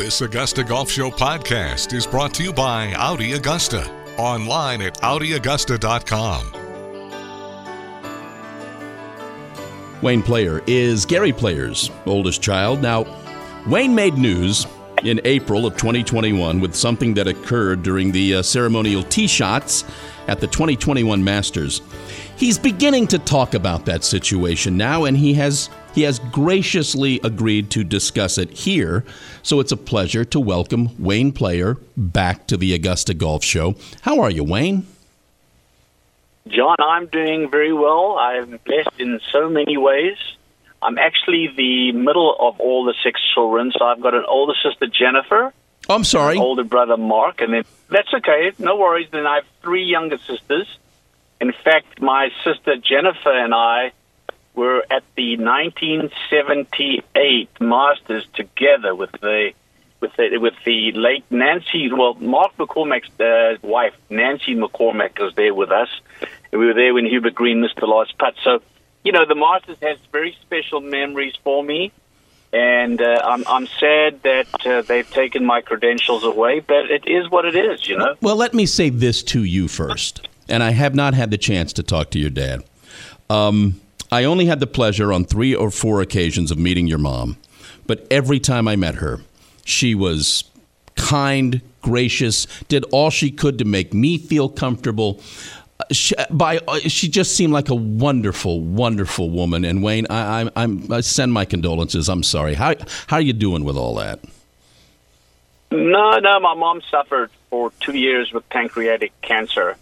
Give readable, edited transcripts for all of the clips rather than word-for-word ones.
This Augusta Golf Show podcast is brought to you by Audi Augusta, online at AudiAugusta.com. Wayne Player is Gary Player's oldest child. Now, Wayne made news in April of 2021 with something that occurred during the ceremonial tee shots at the 2021 Masters. He's beginning to talk about that situation now, and he has graciously agreed to discuss it here. So it's a pleasure to welcome Wayne Player back to the Augusta Golf Show. How are you, Wayne? John, I'm doing very well. I'm blessed in so many ways. I'm actually the middle of all the six children, so I've got an older sister, Jennifer. Oh, I'm sorry. An older brother, Mark. And then that's okay. No worries. Then I have three younger sisters. In fact, my sister, Jennifer, and I were at the 1978 Masters together with the late Nancy, well, Mark McCormack's wife, Nancy McCormack, was there with us. And we were there when Hubert Green missed the last putt. So, you know, the Masters has very special memories for me. And I'm sad that they've taken my credentials away, but it is what it is, you know. Well, let me say this to you first. And I have not had the chance to talk to your dad. I only had the pleasure on 3 or 4 occasions of meeting your mom. But every time I met her, she was kind, gracious, did all she could to make me feel comfortable. She just seemed like a wonderful, wonderful woman. And Wayne, I send my condolences. I'm sorry. How are you doing with all that? No. My mom suffered for 2 years with pancreatic cancer.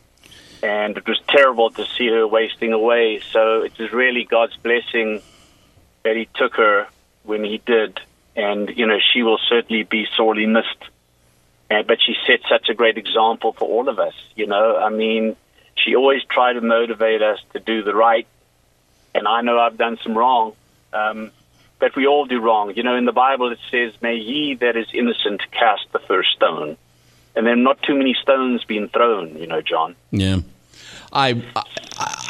And it was terrible to see her wasting away. So it was really God's blessing that he took her when he did. And, you know, she will certainly be sorely missed. But she set such a great example for all of us, you know. I mean, she always tried to motivate us to do the right. And I know I've done some wrong. But we all do wrong. You know, in the Bible it says, "May ye that is innocent cast the first stone." And then not too many stones being thrown, you know, John. Yeah.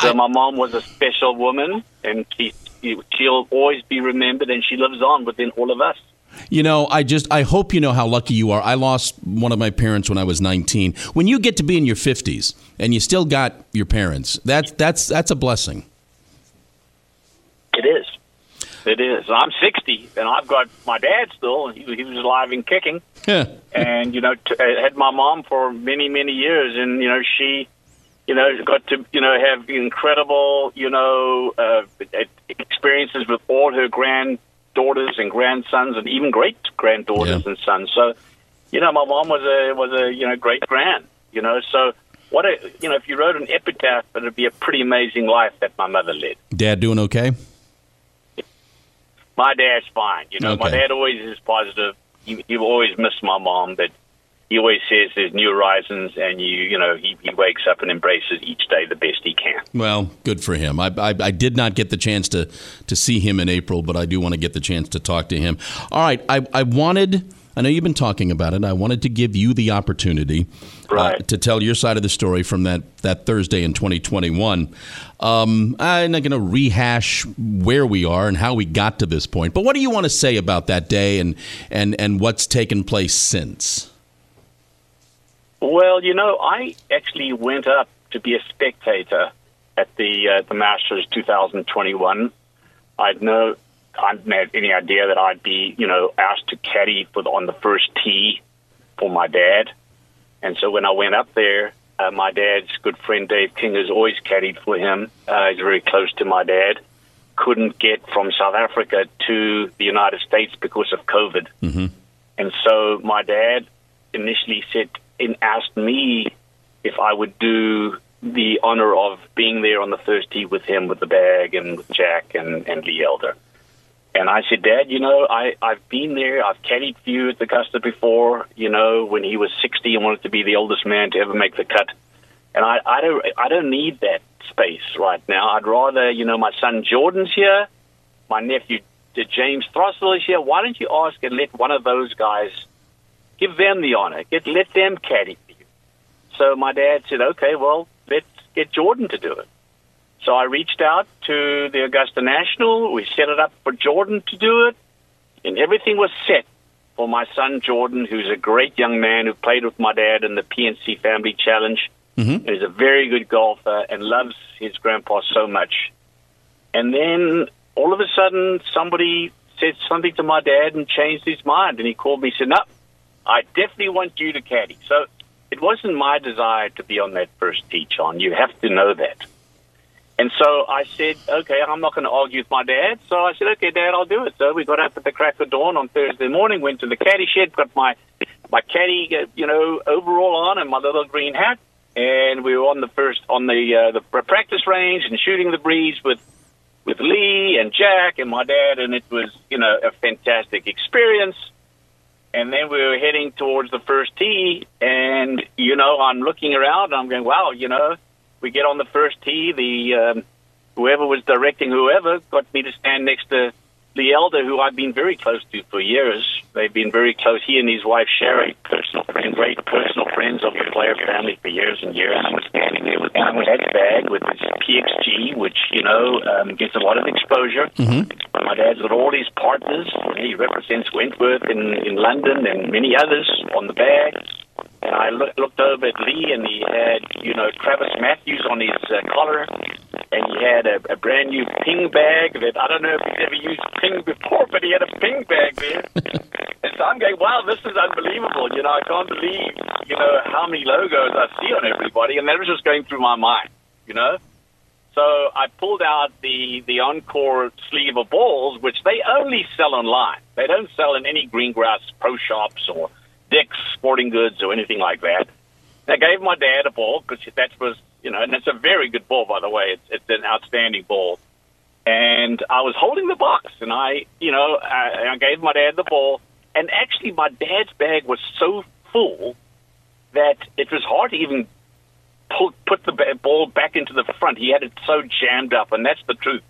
So my mom was a special woman, and she'll always be remembered, and she lives on within all of us. You know, I hope you know how lucky you are. I lost one of my parents when I was 19. When you get to be in your 50s and you still got your parents, that's a blessing. It is. It is. I'm 60, and I've got my dad still, and he was alive and kicking. Yeah. And, you know, had my mom for many, many years, and, you know, she, you know, got to, you know, have incredible, you know, experiences with all her granddaughters and grandsons, and even great-granddaughters and sons. So, you know, my mom was a you know, great-grand, you know, so... you know, if you wrote an epitaph, it would be a pretty amazing life that my mother led. Dad doing okay? My dad's fine. You know, okay. My dad always is positive. He always missed my mom, but he always says there's new horizons, and he wakes up and embraces each day the best he can. Well, good for him. I did not get the chance to see him in April, but I do want to get the chance to talk to him. All right, I know you've been talking about it. I wanted to give you the opportunity to tell your side of the story from that Thursday in 2021. I'm not going to rehash where we are and how we got to this point, but what do you want to say about that day and what's taken place since? Well, you know, I actually went up to be a spectator at the Masters 2021. I didn't have any idea that I'd be, you know, asked to caddy on the first tee for my dad. And so when I went up there, my dad's good friend Dave King has always caddied for him. He's very close to my dad. Couldn't get from South Africa to the United States because of COVID. Mm-hmm. And so my dad initially said and asked me if I would do the honor of being there on the first tee with him, with the bag and with Jack and Lee Elder. And I said, Dad, you know, I've been there. I've caddied for you at Augusta before, you know, when he was 60 and wanted to be the oldest man to ever make the cut. And I don't need that space right now. I'd rather, you know, my son Jordan's here. My nephew James Throssel is here. Why don't you ask and let one of those guys, give them the honor. Let them caddy for you. So my dad said, okay, well, let's get Jordan to do it. So I reached out to the Augusta National. We set it up for Jordan to do it, and everything was set for my son Jordan, who's a great young man who played with my dad in the PNC Family Challenge. Mm-hmm. He's a very good golfer and loves his grandpa so much. And then all of a sudden, somebody said something to my dad and changed his mind. And he called me and said, no, I definitely want you to caddy. So it wasn't my desire to be on that first tee, John. You have to know that. And so I said, okay, I'm not going to argue with my dad. So I said, okay, Dad, I'll do it. So we got up at the crack of dawn on Thursday morning, went to the caddy shed, got my caddy, overall on and my little green hat. And we were on the practice range and shooting the breeze with Lee and Jack and my dad, and it was, a fantastic experience. And then we were heading towards the first tee, and, I'm looking around, and I'm going, wow, we get on the first tee, whoever was directing whoever got me to stand next to Lee Elder, who I've been very close to for years. They've been very close. He and his wife, Sherry, great personal friends of the Player family for years and years. And I was standing there with my dad's bag with his PXG, which, gets a lot of exposure. Mm-hmm. My dad's got all his partners. He represents Wentworth in London and many others on the bag. And I looked over at Lee, and he had, Travis Matthews on his collar, and he had a brand new PING bag that I don't know if he's ever used PING before, but he had a PING bag there. And so I'm going, wow, this is unbelievable. I can't believe, how many logos I see on everybody. And that was just going through my mind, So I pulled out the Encore sleeve of balls, which they only sell online. They don't sell in any Greengrass pro shops or Dick's sporting goods or anything like that. And I gave my dad a ball because that was, and it's a very good ball, by the way. It's an outstanding ball. And I was holding the box, and I gave my dad the ball. And actually, my dad's bag was so full that it was hard to even put the ball back into the front. He had it so jammed up, and that's the truth.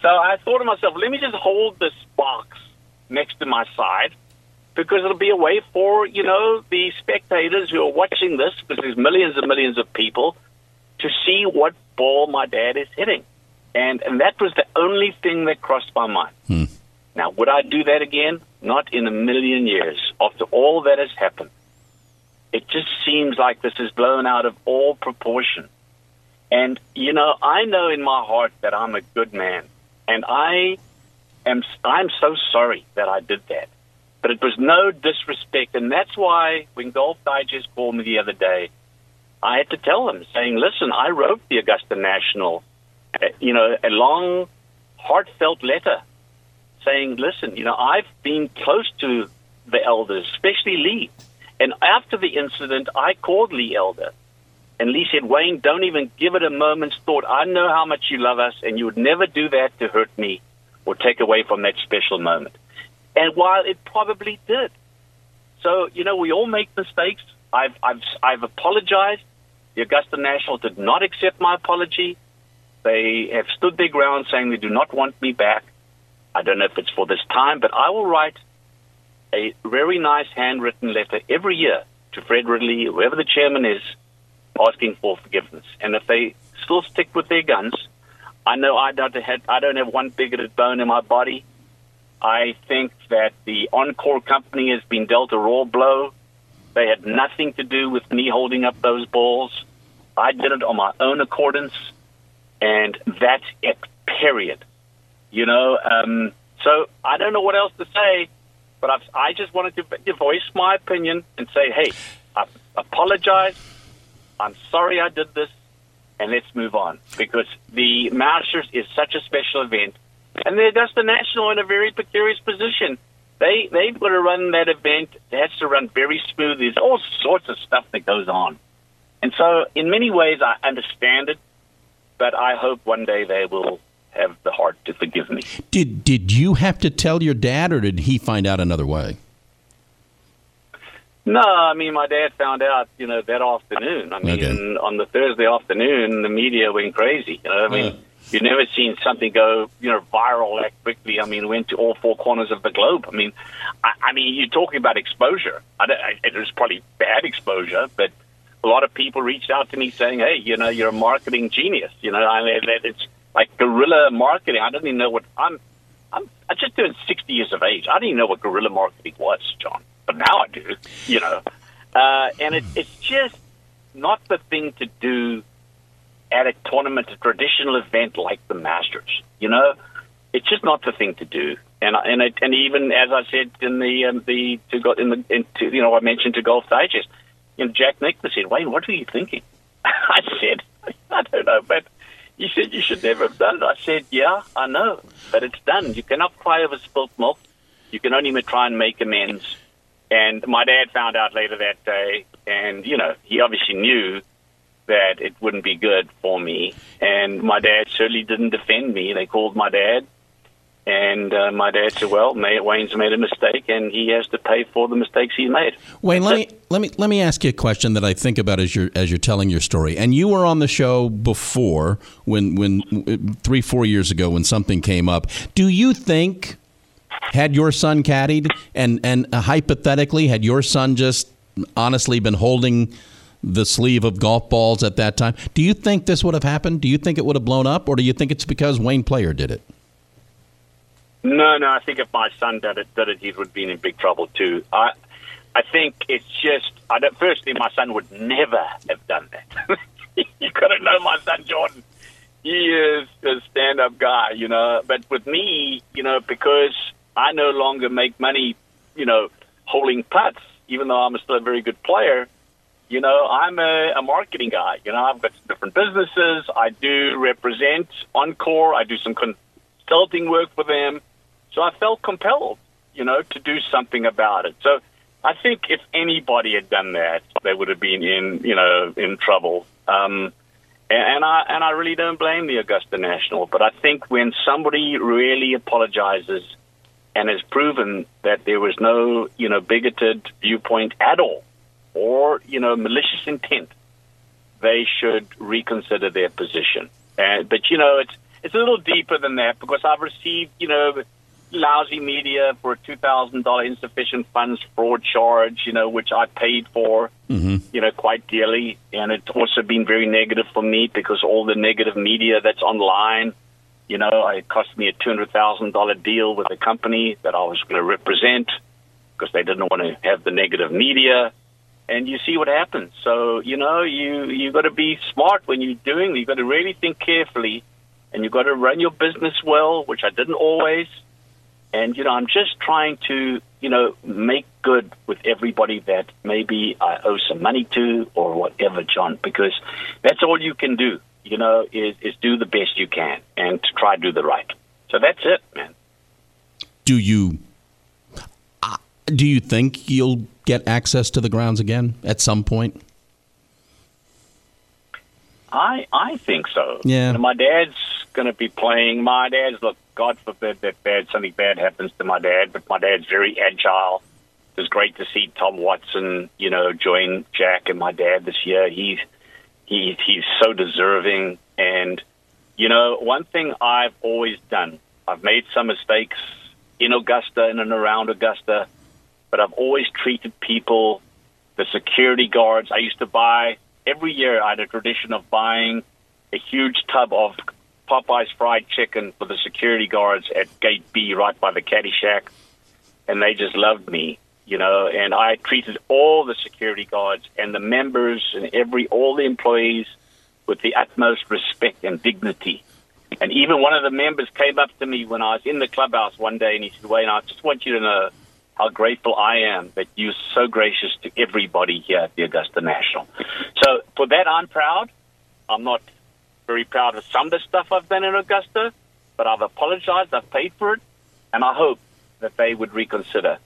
So I thought to myself, let me just hold this box next to my side, because it'll be a way for, the spectators who are watching this, because there's millions and millions of people, to see what ball my dad is hitting. And that was the only thing that crossed my mind. Hmm. Now, would I do that again? Not in a million years. After all that has happened, it just seems like this is blown out of all proportion. And, I know in my heart that I'm a good man. And I'm so sorry that I did that. But it was no disrespect, and that's why when Golf Digest called me the other day, I had to tell them, saying, listen, I wrote the Augusta National, a long, heartfelt letter saying, listen, I've been close to the Elders, especially Lee. And after the incident, I called Lee Elder, and Lee said, Wayne, don't even give it a moment's thought. I know how much you love us, and you would never do that to hurt me or take away from that special moment. And while it probably did. So, we all make mistakes. I've apologized. The Augusta National did not accept my apology. They have stood their ground saying they do not want me back. I don't know if it's for this time, but I will write a very nice handwritten letter every year to Fred Ridley, whoever the chairman is, asking for forgiveness. And if they still stick with their guns, I know I don't have one bigoted bone in my body. I think that the Encore company has been dealt a raw blow. They had nothing to do with me holding up those balls. I did it on my own accordance, and that's it, period. So I don't know what else to say, but I just wanted to voice my opinion and say, hey, I apologize. I'm sorry I did this, and let's move on, because the Masters is such a special event. And the Augusta National in a very precarious position. They've got to run that event. It has to run very smoothly. There's all sorts of stuff that goes on. And so in many ways I understand it, but I hope one day they will have the heart to forgive me. Did you have to tell your dad, or did he find out another way? No, I mean, my dad found out, that afternoon. I mean, okay. On the Thursday afternoon, the media went crazy. You've never seen something go, viral that quickly. I mean, it went to all four corners of the globe. I mean, you're talking about exposure. It was probably bad exposure, but a lot of people reached out to me saying, hey, you're a marketing genius. It's like guerrilla marketing. I don't even know what I'm I'm just doing 60 years of age. I didn't even know what guerrilla marketing was, John, but now I do, you know. And it's just not the thing to do at a tournament, a traditional event like the Masters, you know. It's just not the thing to do. And even as I said in I mentioned to Golf Digest, you know, Jack Nicklaus said, "Wayne, what were you thinking?" I said, "I don't know, but." He said, "You should never have done it." I said, "Yeah, I know, but it's done. You cannot cry over spilt milk. You can only try and make amends." And my dad found out later that day, and, you know, he obviously knew that it wouldn't be good for me. And my dad certainly didn't defend me. They called my dad, and my dad said, "Well, Wayne's made a mistake, and he has to pay for the mistakes he made." Wayne, let me ask you a question that I think about as you're telling your story. And you were on the show before, when 3-4 years ago, when something came up. Do you think, had your son caddied, and hypothetically, had your son just honestly been holding the sleeve of golf balls at that time, do you think this would have happened? Do you think it would have blown up, or do you think it's because Wayne Player did it? No. I think if my son did it, he would have been in big trouble too. I think it's just. Firstly, my son would never have done that. You got to know my son Jordan. He is a stand-up guy, you know. But with me, you know, because I no longer make money, you know, holding putts, even though I'm still a very good player. You know, I'm a marketing guy. You know, I've got different businesses. I do represent Encore. I do some consulting work for them. So I felt compelled, you know, to do something about it. So I think if anybody had done that, they would have been in trouble. And I really don't blame the Augusta National. But I think when somebody really apologizes and has proven that there was no, you know, bigoted viewpoint at all or, you know, malicious intent, they should reconsider their position. But, you know, it's a little deeper than that because I've received, you know, lousy media for a $2,000 insufficient funds fraud charge, you know, which I paid for, you know, quite dearly. And it's also been very negative for me because all the negative media that's online, you know, it cost me a $200,000 deal with a company that I was going to represent because they didn't want to have the negative media. And you see what happens. So, you know, you got to be smart when you're doing it. You've got to really think carefully and you've got to run your business well, which I didn't always. And, you know, I'm just trying to, you know, make good with everybody that maybe I owe some money to or whatever, John, because that's all you can do, you know, is do the best you can and to try to do the right. So that's it, man. Do you think you'll get access to the grounds again at some point? I think so. Yeah. You know, my dad's going to be playing. My dad's, look, God forbid that something bad happens to my dad, but my dad's very agile. It was great to see Tom Watson, you know, join Jack and my dad this year. He's so deserving. And, you know, one thing I've always done, I've made some mistakes in Augusta, in and around Augusta, but I've always treated people, the security guards. I used to buy, every year I had a tradition of buying a huge tub of Popeye's fried chicken for the security guards at Gate B right by the caddy shack, and they just loved me, you know, and I treated all the security guards and the members and all the employees with the utmost respect and dignity. And even one of the members came up to me when I was in the clubhouse one day and he said, "Wayne, I just want you to know how grateful I am that you're so gracious to everybody here at the Augusta National." So for that, I'm proud. I'm not very proud of some of the stuff I've done in Augusta, but I've apologized, I've paid for it, and I hope that they would reconsider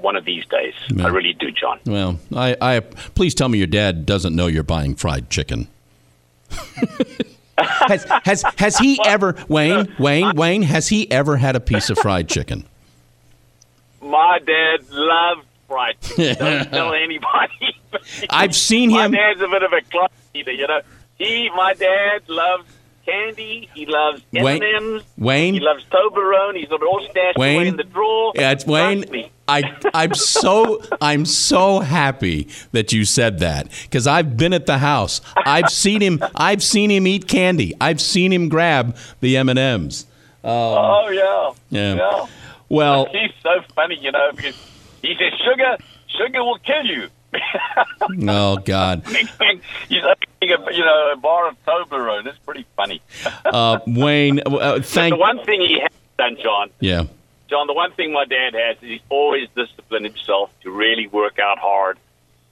one of these days. Yeah. I really do, John. Well, I please tell me your dad doesn't know you're buying fried chicken. has he ever, Wayne, has he ever had a piece of fried chicken? My dad loved fried chicken. Don't tell anybody. I've seen him. My dad's a bit of a clock eater, you know. My dad loves candy. He loves M and M's. Wayne. He loves Toblerone. He's got it all stashed away in the drawer. Yeah, it's Wayne. I'm so happy that you said that because I've been at the house. I've seen him. I've seen him eat candy. I've seen him grab the M and M's. Oh, yeah. Well, he's so funny, you know, because he says, sugar will kill you. Oh, God. He's opening a bar of Toblerone. It's pretty funny. Wayne, the one thing he has done, John. Yeah. John, the one thing my dad has is he's always disciplined himself to really work out hard.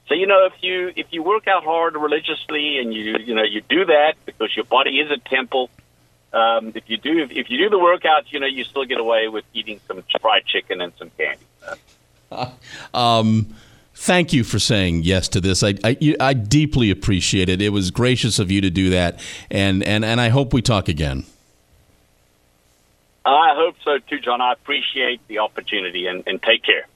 So, you know, if you work out hard religiously and you do that because your body is a temple, if you do the workouts, you know, you still get away with eating some fried chicken and some candy. Thank you for saying yes to this. I deeply appreciate it. It was gracious of you to do that, and I hope we talk again. I hope so too, John. I appreciate the opportunity, and take care.